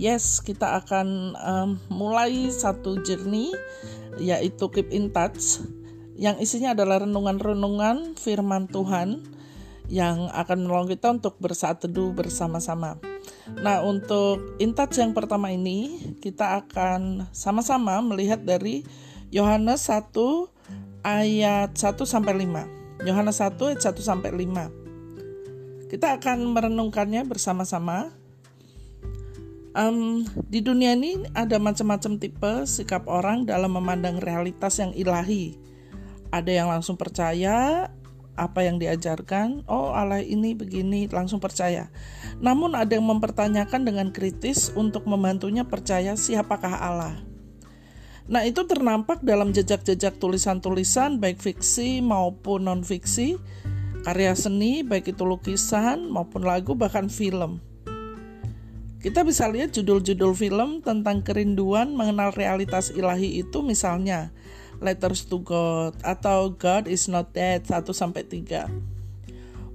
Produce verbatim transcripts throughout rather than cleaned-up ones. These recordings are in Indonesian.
yes, kita akan um, mulai satu journey, yaitu Keep in Touch, yang isinya adalah renungan-renungan firman Tuhan yang akan menolong kita untuk bersaat teduh bersama-sama. Nah, untuk in touch yang pertama ini kita akan sama-sama melihat dari Yohanes satu ayat satu sampai lima. Yohanes satu ayat satu sampai lima. Kita akan merenungkannya bersama-sama. Um, di dunia ini ada macam-macam tipe sikap orang dalam memandang realitas yang ilahi. Ada yang langsung percaya apa yang diajarkan, oh Allah ini begini, langsung percaya. Namun ada yang mempertanyakan dengan kritis untuk membantunya percaya siapakah Allah. Nah, itu ternampak dalam jejak-jejak tulisan-tulisan baik fiksi maupun non-fiksi, karya seni, baik itu lukisan maupun lagu, bahkan film. Kita bisa lihat judul-judul film tentang kerinduan mengenal realitas ilahi itu, misalnya Letters to God atau God is not dead satu sampai tiga.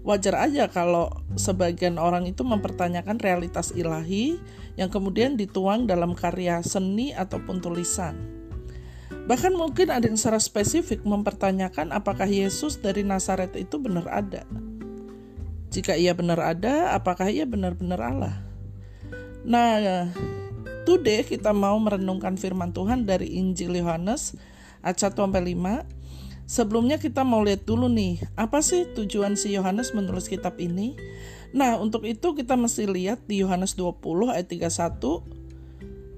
Wajar aja kalau sebagian orang itu mempertanyakan realitas ilahi yang kemudian dituang dalam karya seni ataupun tulisan. Bahkan mungkin ada yang secara spesifik mempertanyakan apakah Yesus dari Nazaret itu benar ada. Jika ia benar ada, apakah ia benar-benar Allah? Nah, today kita mau merenungkan firman Tuhan dari Injil Yohanes ayat satu sampai lima. Sebelumnya kita mau lihat dulu nih, apa sih tujuan si Yohanes menulis kitab ini? Nah, untuk itu kita mesti lihat di Yohanes dua puluh ayat tiga puluh satu.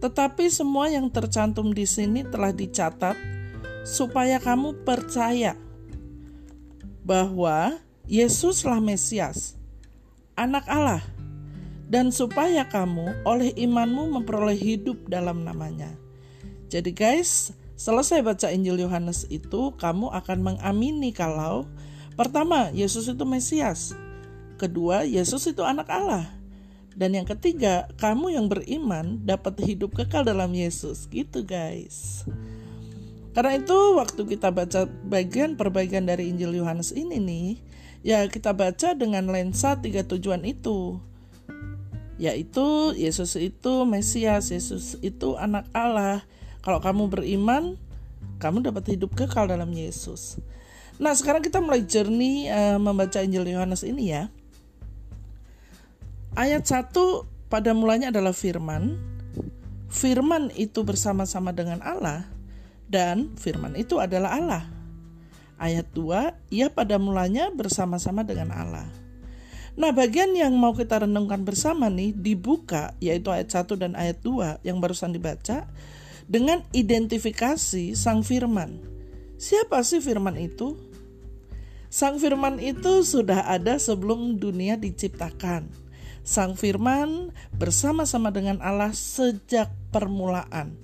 Tetapi semua yang tercantum di sini telah dicatat supaya kamu percaya bahwa Yesuslah Mesias, Anak Allah, dan supaya kamu oleh imanmu memperoleh hidup dalam namanya. Jadi guys, selesai baca Injil Yohanes itu, kamu akan mengamini kalau pertama, Yesus itu Mesias. Kedua, Yesus itu Anak Allah. Dan yang ketiga, kamu yang beriman dapat hidup kekal dalam Yesus. Gitu guys. Karena itu waktu kita baca bagian per bagian dari Injil Yohanes ini nih, ya kita baca dengan lensa tiga tujuan itu. Yaitu Yesus itu Mesias, Yesus itu Anak Allah. Kalau kamu beriman, kamu dapat hidup kekal dalam Yesus. Nah, sekarang kita mulai journey uh, membaca Injil Yohanes ini ya. Ayat satu, pada mulanya adalah firman. Firman itu bersama-sama dengan Allah, dan firman itu adalah Allah. Ayat dua, ia pada mulanya bersama-sama dengan Allah. Nah, bagian yang mau kita renungkan bersama nih dibuka, yaitu ayat satu dan ayat dua yang barusan dibaca, dengan identifikasi Sang Firman. Siapa sih firman itu? Sang Firman itu sudah ada sebelum dunia diciptakan. Sang Firman bersama-sama dengan Allah sejak permulaan.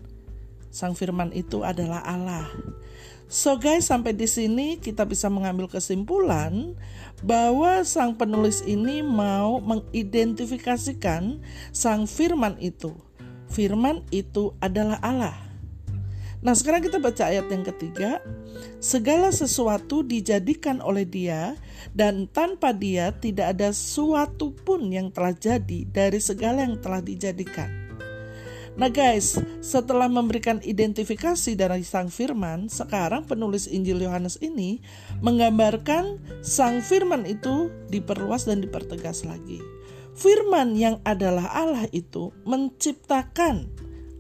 Sang Firman itu adalah Allah. So guys, sampai di sini kita bisa mengambil kesimpulan bahwa sang penulis ini mau mengidentifikasikan Sang Firman itu. Firman itu adalah Allah. Nah, sekarang kita baca ayat yang ketiga. Segala sesuatu dijadikan oleh Dia, dan tanpa Dia tidak ada sesuatu pun yang telah jadi dari segala yang telah dijadikan. Nah guys, setelah memberikan identifikasi dari Sang Firman, sekarang penulis Injil Yohanes ini menggambarkan Sang Firman itu diperluas dan dipertegas lagi. Firman yang adalah Allah itu menciptakan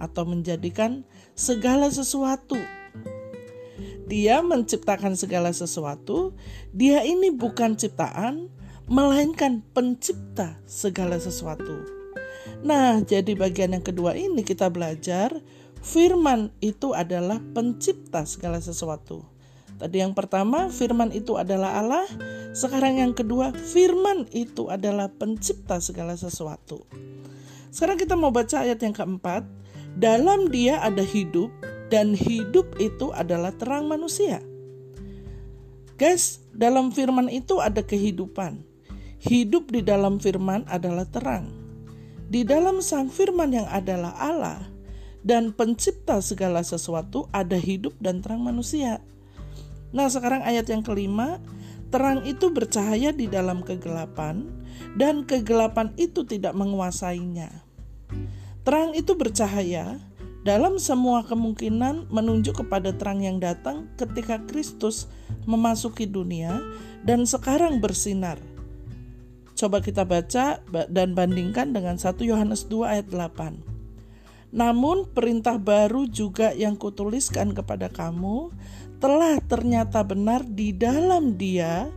atau menjadikan segala sesuatu. Dia menciptakan segala sesuatu. Dia ini bukan ciptaan, melainkan pencipta segala sesuatu. Nah, jadi bagian yang kedua ini kita belajar firman itu adalah pencipta segala sesuatu. Tadi yang pertama, firman itu adalah Allah. Sekarang yang kedua, firman itu adalah pencipta segala sesuatu. Sekarang kita mau baca ayat yang keempat. Dalam Dia ada hidup, dan hidup itu adalah terang manusia. Guys, dalam firman itu ada kehidupan. Hidup di dalam firman adalah terang. Di dalam Sang Firman yang adalah Allah dan pencipta segala sesuatu ada hidup dan terang manusia. Nah, sekarang ayat yang kelima. Terang itu bercahaya di dalam kegelapan, dan kegelapan itu tidak menguasainya. Terang itu bercahaya dalam semua kemungkinan menunjuk kepada terang yang datang ketika Kristus memasuki dunia dan sekarang bersinar. Coba kita baca dan bandingkan dengan satu Yohanes dua ayat delapan. Namun perintah baru juga yang kutuliskan kepada kamu telah ternyata benar di dalam Dia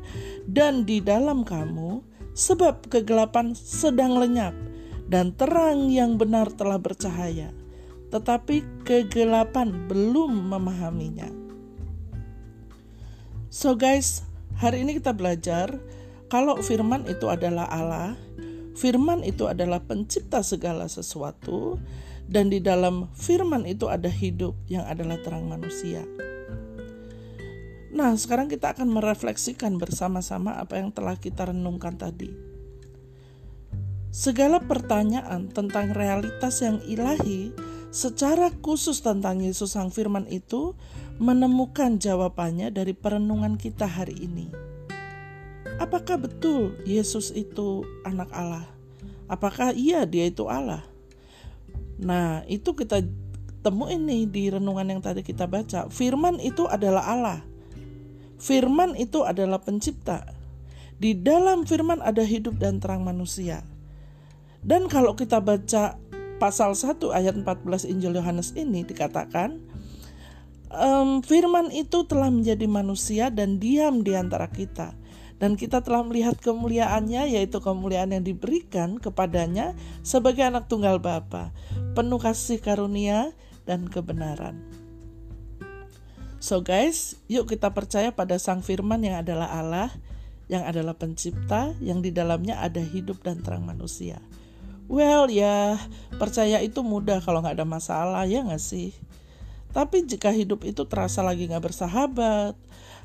dan di dalam kamu, sebab kegelapan sedang lenyap dan terang yang benar telah bercahaya, tetapi kegelapan belum memahaminya. So guys, hari ini kita belajar kalau firman itu adalah Allah, firman itu adalah pencipta segala sesuatu, dan di dalam firman itu ada hidup yang adalah terang manusia. Nah, sekarang kita akan merefleksikan bersama-sama apa yang telah kita renungkan tadi. Segala pertanyaan tentang realitas yang ilahi secara khusus tentang Yesus Sang Firman itu menemukan jawabannya dari perenungan kita hari ini. Apakah betul Yesus itu anak Allah? Apakah iya dia itu Allah? Nah, itu kita temuin nih di renungan yang tadi kita baca. Firman itu adalah Allah. Firman itu adalah pencipta. Di dalam firman ada hidup dan terang manusia. Dan kalau kita baca pasal satu ayat empat belas Injil Yohanes ini dikatakan, ehm, firman itu telah menjadi manusia dan diam di antara kita. Dan kita telah melihat kemuliaannya, yaitu kemuliaan yang diberikan kepadanya sebagai anak tunggal Bapa, penuh kasih karunia dan kebenaran. So guys, yuk kita percaya pada Sang Firman yang adalah Allah, yang adalah pencipta, yang di dalamnya ada hidup dan terang manusia. Well ya, percaya itu mudah kalau gak ada masalah, ya gak sih? Tapi jika hidup itu terasa lagi gak bersahabat,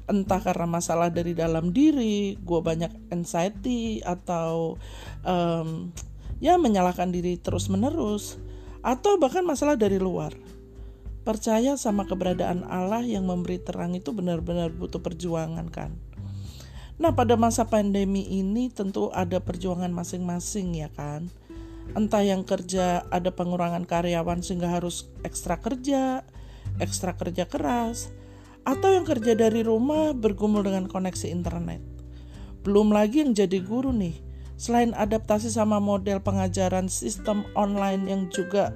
entah karena masalah dari dalam diri, gue banyak anxiety, atau um, ya menyalahkan diri terus menerus, atau bahkan masalah dari luar. Percaya sama keberadaan Allah yang memberi terang itu benar-benar butuh perjuangan kan? Nah, pada masa pandemi ini tentu ada perjuangan masing-masing ya kan? Entah yang kerja ada pengurangan karyawan sehingga harus ekstra kerja, ekstra kerja keras, atau yang kerja dari rumah bergumul dengan koneksi internet. Belum lagi yang jadi guru nih, selain adaptasi sama model pengajaran sistem online yang juga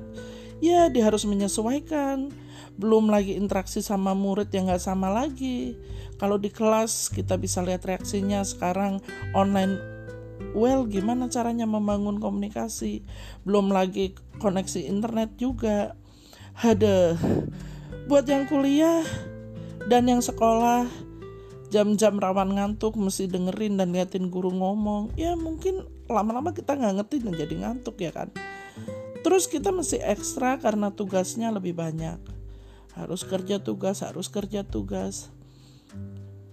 ya dia harus menyesuaikan. Belum lagi interaksi sama murid yang gak sama lagi. Kalau di kelas kita bisa lihat reaksinya sekarang online. Well, gimana caranya membangun komunikasi? Belum lagi koneksi internet juga. Hadeh. Buat yang kuliah dan yang sekolah, jam-jam rawan ngantuk mesti dengerin dan liatin guru ngomong. Ya mungkin lama-lama kita gak ngerti dan jadi ngantuk ya kan. Terus kita mesti ekstra karena tugasnya lebih banyak. Harus kerja tugas, harus kerja tugas.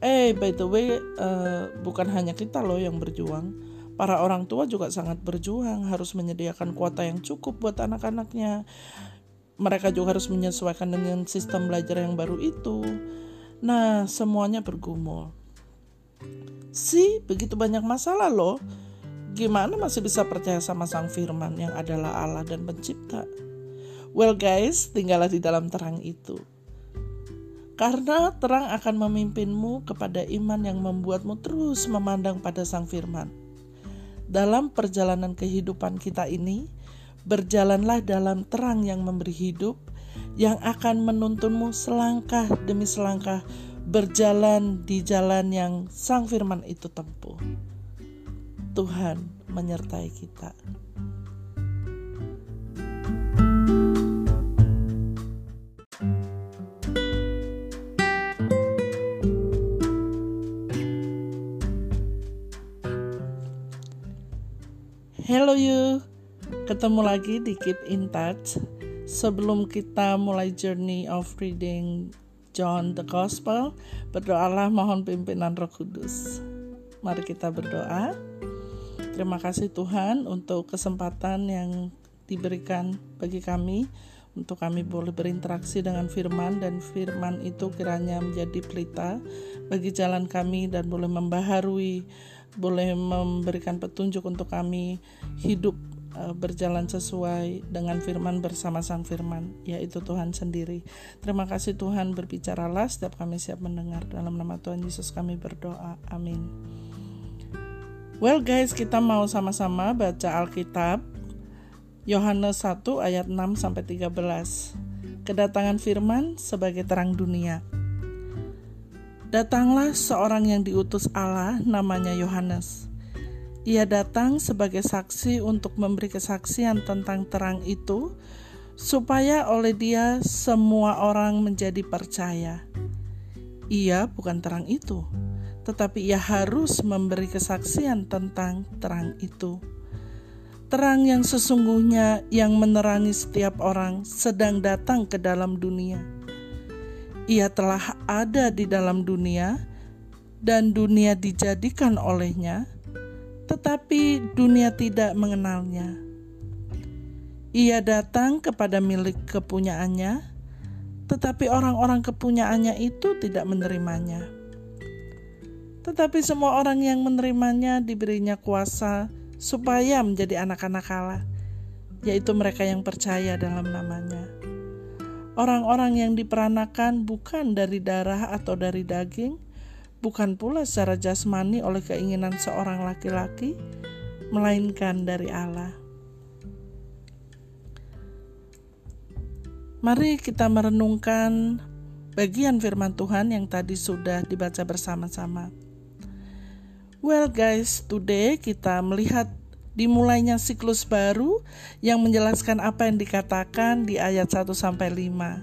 Eh, hey, by the way, uh, bukan hanya kita loh yang berjuang. Para orang tua juga sangat berjuang, harus menyediakan kuota yang cukup buat anak-anaknya. Mereka juga harus menyesuaikan dengan sistem belajar yang baru itu. Nah, semuanya bergumul. Si, begitu banyak masalah loh. Gimana masih bisa percaya sama Sang Firman yang adalah Allah dan pencipta? Well guys, tinggallah di dalam terang itu. Karena terang akan memimpinmu kepada iman yang membuatmu terus memandang pada Sang Firman. Dalam perjalanan kehidupan kita ini, berjalanlah dalam terang yang memberi hidup, yang akan menuntunmu selangkah demi selangkah berjalan di jalan yang Sang Firman itu tempuh. Tuhan menyertai kita. Hello you, ketemu lagi di Keep in Touch. Sebelum kita mulai journey of reading John the Gospel, berdoalah mohon pimpinan Roh Kudus. Mari kita berdoa. Terima kasih Tuhan untuk kesempatan yang diberikan bagi kami, untuk kami boleh berinteraksi dengan firman, dan firman itu kiranya menjadi pelita bagi jalan kami dan boleh membaharui, boleh memberikan petunjuk untuk kami hidup berjalan sesuai dengan firman bersama Sang Firman, yaitu Tuhan sendiri. Terima kasih Tuhan, berbicaralah setiap kami siap mendengar. Dalam nama Tuhan Yesus kami berdoa, amin. Well guys, kita mau sama-sama baca Alkitab Yohanes satu ayat enam sampai tiga belas. Kedatangan firman sebagai terang dunia. Datanglah seorang yang diutus Allah, namanya Yohanes. Ia datang sebagai saksi untuk memberi kesaksian tentang terang itu, supaya oleh dia semua orang menjadi percaya. Ia bukan terang itu, tetapi ia harus memberi kesaksian tentang terang itu. Terang yang sesungguhnya yang menerangi setiap orang sedang datang ke dalam dunia. Ia telah ada di dalam dunia, dan dunia dijadikan olehnya, tetapi dunia tidak mengenalnya. Ia datang kepada milik kepunyaannya, tetapi orang-orang kepunyaannya itu tidak menerimanya. Tetapi semua orang yang menerimanya diberinya kuasa supaya menjadi anak-anak Allah, yaitu mereka yang percaya dalam namanya. Orang-orang yang diperanakan bukan dari darah atau dari daging, bukan pula secara jasmani oleh keinginan seorang laki-laki, melainkan dari Allah. Mari kita merenungkan bagian firman Tuhan yang tadi sudah dibaca bersama-sama. Well guys, today kita melihat dimulainya siklus baru yang menjelaskan apa yang dikatakan di ayat satu sampai lima.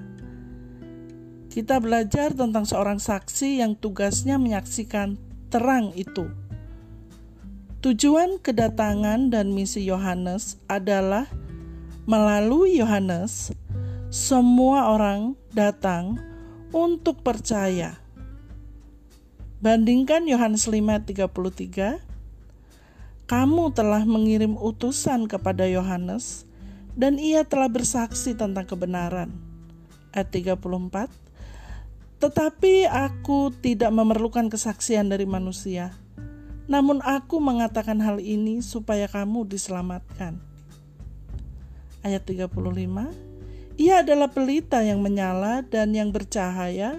Kita belajar tentang seorang saksi yang tugasnya menyaksikan terang itu. Tujuan kedatangan dan misi Yohanes adalah melalui Yohanes, semua orang datang untuk percaya. Bandingkan Yohanes lima tiga puluh tiga, kamu telah mengirim utusan kepada Yohanes, dan ia telah bersaksi tentang kebenaran. Ayat tiga puluh empat, tetapi aku tidak memerlukan kesaksian dari manusia, namun aku mengatakan hal ini supaya kamu diselamatkan. Ayat tiga puluh lima, ia adalah pelita yang menyala dan yang bercahaya,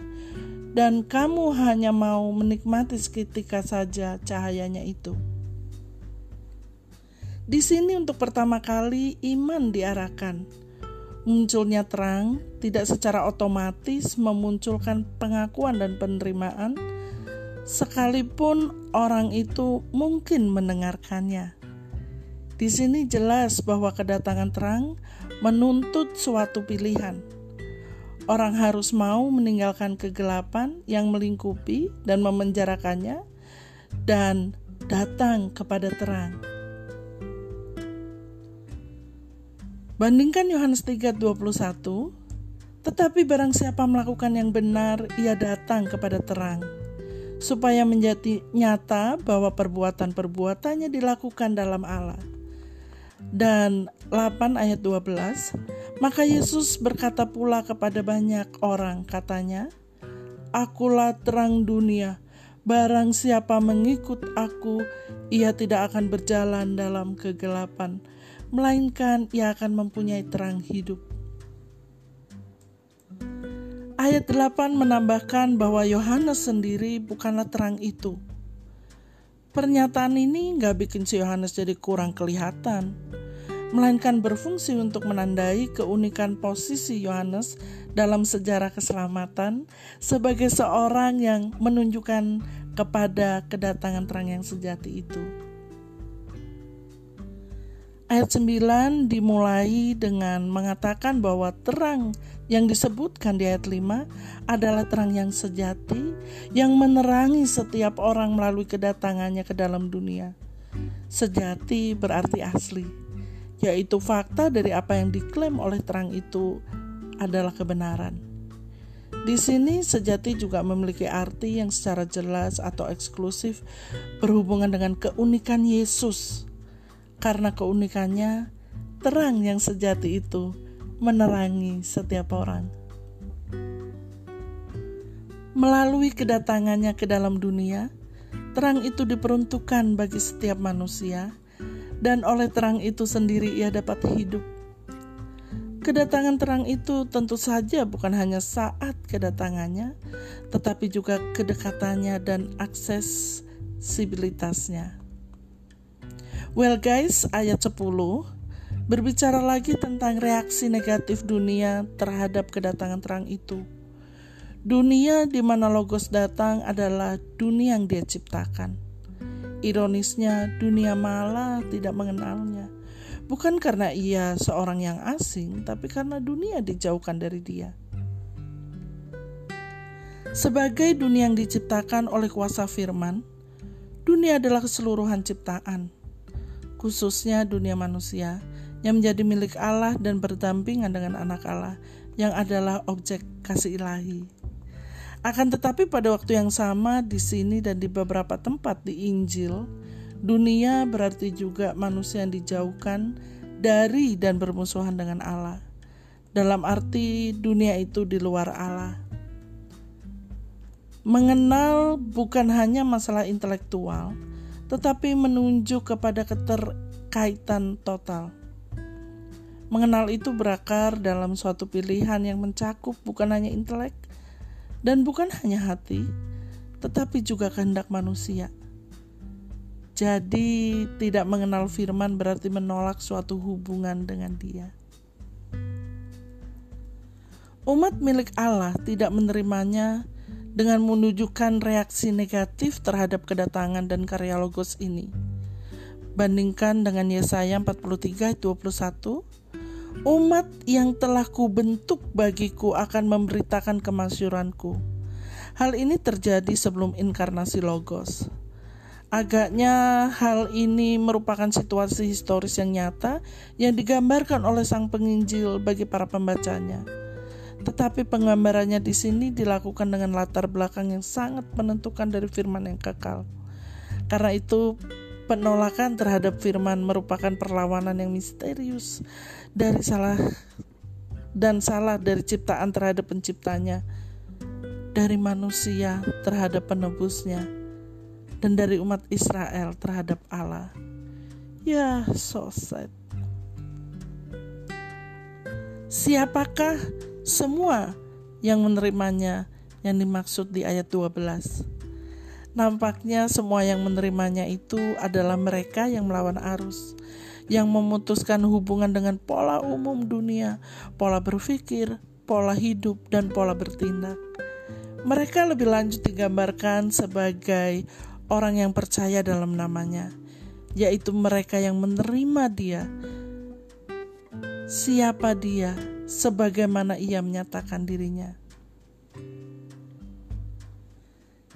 dan kamu hanya mau menikmati seketika saja cahayanya itu. Di sini untuk pertama kali iman diarahkan. Munculnya terang tidak secara otomatis memunculkan pengakuan dan penerimaan, sekalipun orang itu mungkin mendengarkannya. Di sini jelas bahwa kedatangan terang menuntut suatu pilihan. Orang harus mau meninggalkan kegelapan yang melingkupi dan memenjarakannya, dan datang kepada terang. Bandingkan Yohanes tiga dua puluh satu, tetapi barang siapa melakukan yang benar, ia datang kepada terang, supaya menjadi nyata bahwa perbuatan-perbuatannya dilakukan dalam Allah. Dan delapan ayat dua belas, maka Yesus berkata pula kepada banyak orang, katanya, akulah terang dunia, barang siapa mengikut aku, ia tidak akan berjalan dalam kegelapan, melainkan ia akan mempunyai terang hidup. Ayat delapan menambahkan bahwa Yohanes sendiri bukanlah terang itu. Pernyataan ini gak bikin si Yohanes jadi kurang kelihatan, melainkan berfungsi untuk menandai keunikan posisi Yohanes dalam sejarah keselamatan sebagai seorang yang menunjukkan kepada kedatangan terang yang sejati itu. Ayat sembilan dimulai dengan mengatakan bahwa terang yang disebutkan di ayat lima adalah terang yang sejati, yang menerangi setiap orang melalui kedatangannya ke dalam dunia. Sejati berarti asli, yaitu fakta dari apa yang diklaim oleh terang itu adalah kebenaran. Di sini sejati juga memiliki arti yang secara jelas atau eksklusif berhubungan dengan keunikan Yesus. Karena keunikannya, terang yang sejati itu menerangi setiap orang. Melalui kedatangannya ke dalam dunia, terang itu diperuntukkan bagi setiap manusia dan oleh terang itu sendiri ia dapat hidup. Kedatangan terang itu tentu saja bukan hanya saat kedatangannya, tetapi juga kedekatannya dan aksesibilitasnya. Well guys, ayat sepuluh berbicara lagi tentang reaksi negatif dunia terhadap kedatangan terang itu. Dunia di mana Logos datang adalah dunia yang Dia ciptakan. Ironisnya, dunia malah tidak mengenalnya. Bukan karena ia seorang yang asing, tapi karena dunia dijauhkan dari Dia. Sebagai dunia yang diciptakan oleh kuasa firman, dunia adalah keseluruhan ciptaan, khususnya dunia manusia, yang menjadi milik Allah dan berdampingan dengan anak Allah yang adalah objek kasih ilahi. Akan tetapi pada waktu yang sama di sini dan di beberapa tempat di Injil, dunia berarti juga manusia yang dijauhkan dari dan bermusuhan dengan Allah. Dalam arti dunia itu di luar Allah. Mengenal bukan hanya masalah intelektual, tetapi menunjuk kepada keterkaitan total. Mengenal itu berakar dalam suatu pilihan yang mencakup bukan hanya intelek dan bukan hanya hati, tetapi juga kehendak manusia. Jadi, tidak mengenal firman berarti menolak suatu hubungan dengan Dia. Umat milik Allah tidak menerimanya dengan menunjukkan reaksi negatif terhadap kedatangan dan karya Logos ini. Bandingkan dengan Yesaya empat puluh tiga ayat dua puluh satu, umat yang telah kubentuk bagiku akan memberitakan kemasyhuranku. Hal ini terjadi sebelum inkarnasi Logos. Agaknya hal ini merupakan situasi historis yang nyata yang digambarkan oleh sang penginjil bagi para pembacanya. Tetapi penggambarannya di sini dilakukan dengan latar belakang yang sangat menentukan dari firman yang kekal. Karena itu, penolakan terhadap firman merupakan perlawanan yang misterius dari salah dan salah dari ciptaan terhadap penciptanya, dari manusia terhadap penebusnya, dan dari umat Israel terhadap Allah. Ya, so sad. Siapakah semua yang menerimanya yang dimaksud di ayat dua belas? Nampaknya semua yang menerimanya itu adalah mereka yang melawan arus, yang memutuskan hubungan dengan pola umum dunia, pola berpikir, pola hidup, dan pola bertindak. Mereka lebih lanjut digambarkan sebagai orang yang percaya dalam namanya, yaitu mereka yang menerima Dia, siapa Dia, sebagaimana Ia menyatakan dirinya.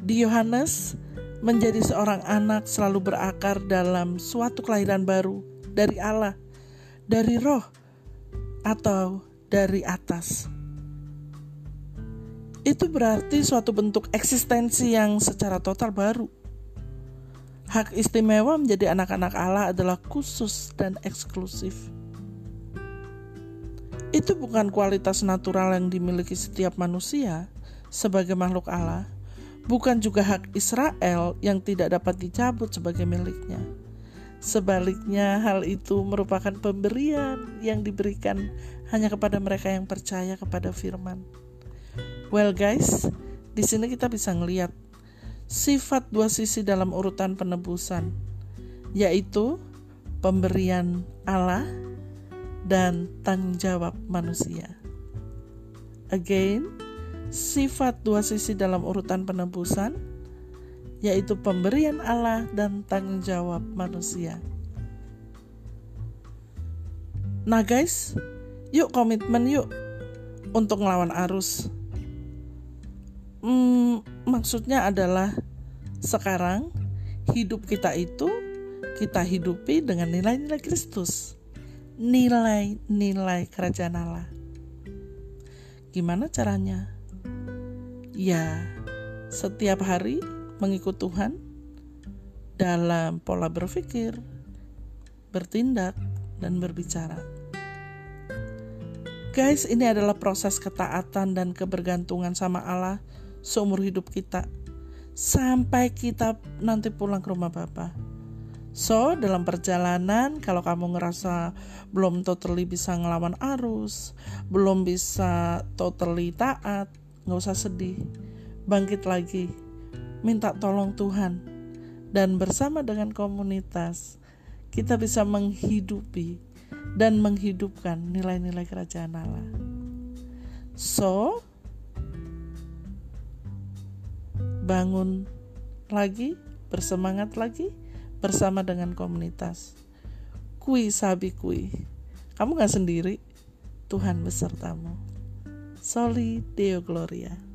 Di Yohanes, menjadi seorang anak selalu berakar dalam suatu kelahiran baru dari Allah, dari roh, atau dari atas. Itu berarti suatu bentuk eksistensi yang secara total baru. Hak istimewa menjadi anak-anak Allah adalah khusus dan eksklusif. Itu bukan kualitas natural yang dimiliki setiap manusia sebagai makhluk Allah. Bukan juga hak Israel yang tidak dapat dicabut sebagai miliknya. Sebaliknya, hal itu merupakan pemberian yang diberikan hanya kepada mereka yang percaya kepada firman. Well guys, di sini kita bisa ngelihat sifat dua sisi dalam urutan penebusan, yaitu pemberian Allah dan tanggung jawab manusia. Again, sifat dua sisi dalam urutan penebusan, yaitu pemberian Allah dan tanggung jawab manusia. Nah guys, yuk komitmen yuk untuk ngelawan arus. Hmm, maksudnya adalah sekarang hidup kita itu kita hidupi dengan nilai-nilai Kristus, nilai-nilai kerajaan Allah. Gimana caranya? Ya, setiap hari mengikut Tuhan dalam pola berpikir, bertindak, dan berbicara. Guys, ini adalah proses ketaatan dan kebergantungan sama Allah seumur hidup kita, sampai kita nanti pulang ke rumah Bapa. So, dalam perjalanan, kalau kamu ngerasa belum totally bisa ngelawan arus, belum bisa totally taat, gak usah sedih. Bangkit lagi, minta tolong Tuhan. Dan bersama dengan komunitas, kita bisa menghidupi dan menghidupkan nilai-nilai kerajaan Allah. So, bangun lagi, bersemangat lagi, bersama dengan komunitas. Kui sabi kui, kamu gak sendiri, Tuhan besertamu. Soli Deo Gloria.